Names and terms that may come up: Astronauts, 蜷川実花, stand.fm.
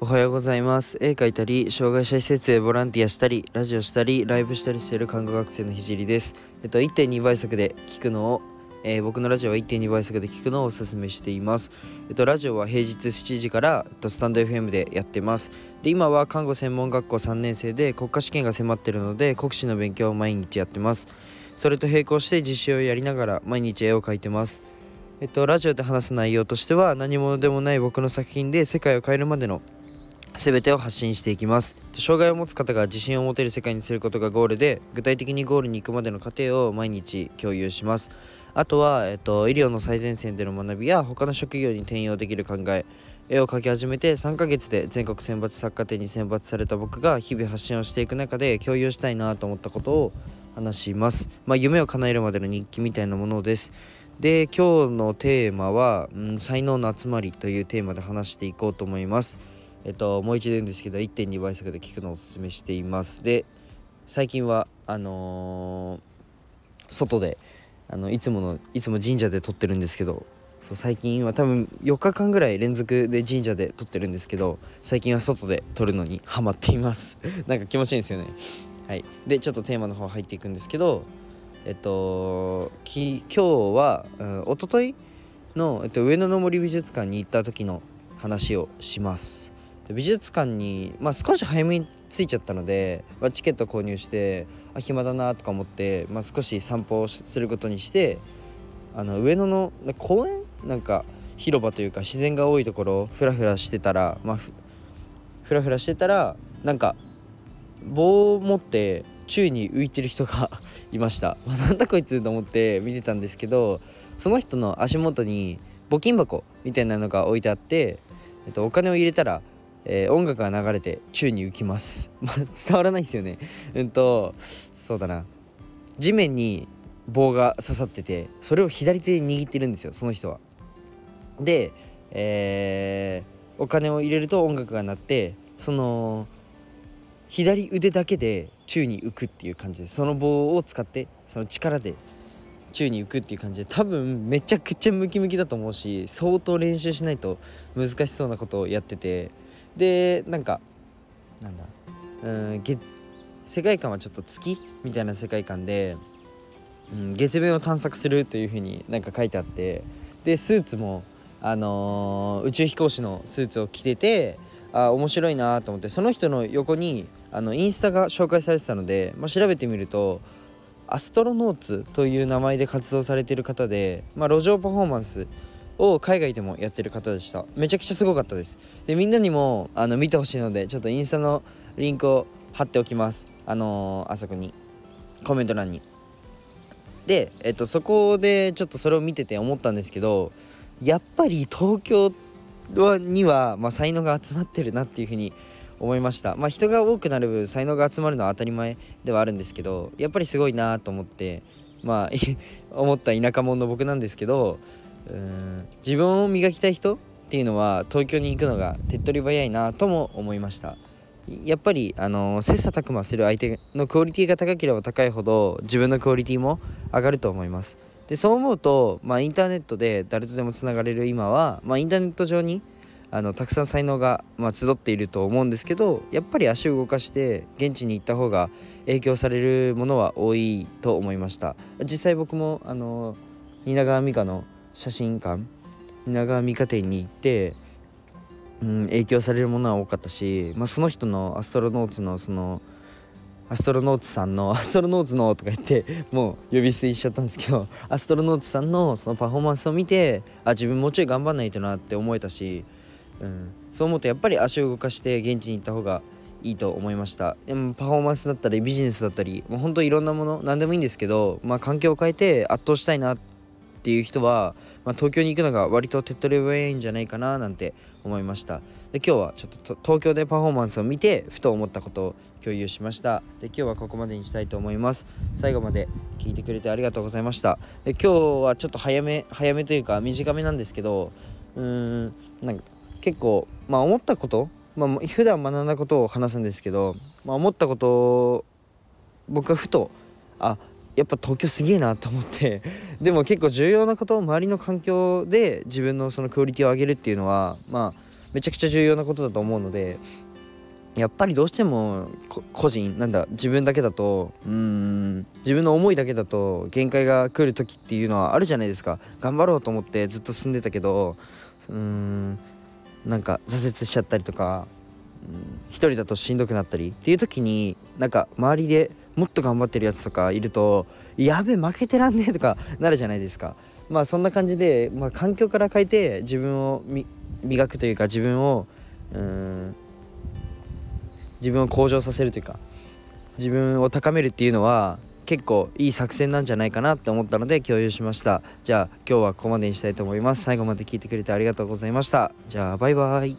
おはようございます。絵描いたり、障害者施設へボランティアしたり、ラジオしたり、ライブしたりしている看護学生のひじりです。1.2 倍速で聞くのを、僕のラジオは 1.2 倍速で聞くのをおすすめしています。ラジオは平日7時からスタンド FM でやってます。で、今は看護専門学校3年生で国家試験が迫っているので、国試の勉強を毎日やってます。それと並行して実習をやりながら毎日絵を描いてます。ラジオで話す内容としては、何者でもない僕の作品で世界を変えるまでの全てを発信していきます。障害を持つ方が自信を持てる世界にすることがゴールで、具体的にゴールに行くまでの過程を毎日共有します。あとは、医療の最前線での学びや他の職業に転用できる考え、絵を描き始めて3ヶ月で全国選抜作家展に選抜された僕が日々発信をしていく中で共有したいなと思ったことを話します。夢を叶えるまでの日記みたいなものです。で、今日のテーマは、才能の集まりというテーマで話していこうと思います。もう一度言うんですけど、 1.2 倍速で聞くのをおすすめしています。で、最近は外でいつも神社で撮ってるんですけど、そう、最近は多分4日間ぐらい連続で神社で撮ってるんですけど、最近は外で撮るのにハマっています。なんか気持ちいいんですよね。はい、で、ちょっとテーマの方入っていくんですけど、今日は、一昨日の、上野の森美術館に行った時の話をします。美術館に、少し早めに着いちゃったので、チケット購入して、暇だなとか思って、少し散歩をすることにして、上野の公園、なんか広場というか自然が多いところをフラフラしてたらなんか棒を持って宙に浮いてる人がいました。なんだこいつと思って見てたんですけど、その人の足元に募金箱みたいなのが置いてあって、お金を入れたら、音楽が流れて宙に浮きます。伝わらないですよね。そうだな、地面に棒が刺さってて、それを左手で握ってるんですよ、その人は。で、お金を入れると音楽が鳴って、その左腕だけで宙に浮くっていう感じで、その棒を使って、その力で宙に浮くっていう感じで、多分めちゃくちゃムキムキだと思うし、相当練習しないと難しそうなことをやってて、で、世界観はちょっと月みたいな世界観で、月面を探索するというふうに書いてあって、で、スーツも、宇宙飛行士のスーツを着てて、面白いなと思って、その人の横にインスタが紹介されてたので、調べてみると、アストロノーツという名前で活動されている方で、路上パフォーマンスを海外でもやってる方でした。めちゃくちゃすごかったです。で、みんなにも見てほしいので、ちょっとインスタのリンクを貼っておきます。あそこにコメント欄に。で、そこでちょっとそれを見てて思ったんですけど、やっぱり東京には、才能が集まってるなっていうふうに思いました。人が多くなる分、才能が集まるのは当たり前ではあるんですけど、やっぱりすごいなと思って、思った田舎者の僕なんですけど、自分を磨きたい人っていうのは東京に行くのが手っ取り早いなとも思いました。やっぱり切磋琢磨する相手のクオリティが高ければ高いほど、自分のクオリティも上がると思います。で、そう思うと、インターネットで誰とでもつながれる今は、インターネット上にたくさん才能が、集っていると思うんですけど、やっぱり足を動かして現地に行った方が影響されるものは多いと思いました。実際僕も蜷川実花の写真館、蜷川実花展に行って、影響されるものは多かったし、その人のアストロノーツのとか言って、もう呼び捨てにしちゃったんですけど、アストロノーツさんのそのパフォーマンスを見て、自分もうちょい頑張んないとなって思えたし、そう思うとやっぱり足を動かして現地に行った方がいいと思いました。でもパフォーマンスだったりビジネスだったり、本当いろんなもの、何でもいいんですけど、環境を変えて圧倒したいなっていう人は、東京に行くのが割と手っ取り早いんじゃないかななんて思いました。で、今日はちょっと東京でパフォーマンスを見てふと思ったことを共有しました。で、今日はここまでにしたいと思います。最後まで聞いてくれてありがとうございました。で、今日はちょっと早めというか短めなんですけど、結構、思ったこと、普段学んだことを話すんですけど、思ったことを僕はふと、やっぱ東京すげえなと思って、でも結構重要なこと、周りの環境で自分のそのクオリティを上げるっていうのは、めちゃくちゃ重要なことだと思うので、やっぱりどうしても個人なんだ自分だけだと自分の思いだけだと限界が来る時っていうのはあるじゃないですか。頑張ろうと思ってずっと進んでたけどなんか挫折しちゃったりとか、一人だとしんどくなったりっていう時になんか周りでもっと頑張ってるやつとかいるとやべ負けてらんねえとかなるじゃないですか。まあそんな感じで、環境から変えて自分を磨くというか自分を向上させるというか自分を高めるっていうのは結構いい作戦なんじゃないかなって思ったので共有しました。じゃあ今日はここまでにしたいと思います。最後まで聞いてくれてありがとうございました。じゃあバイバイ。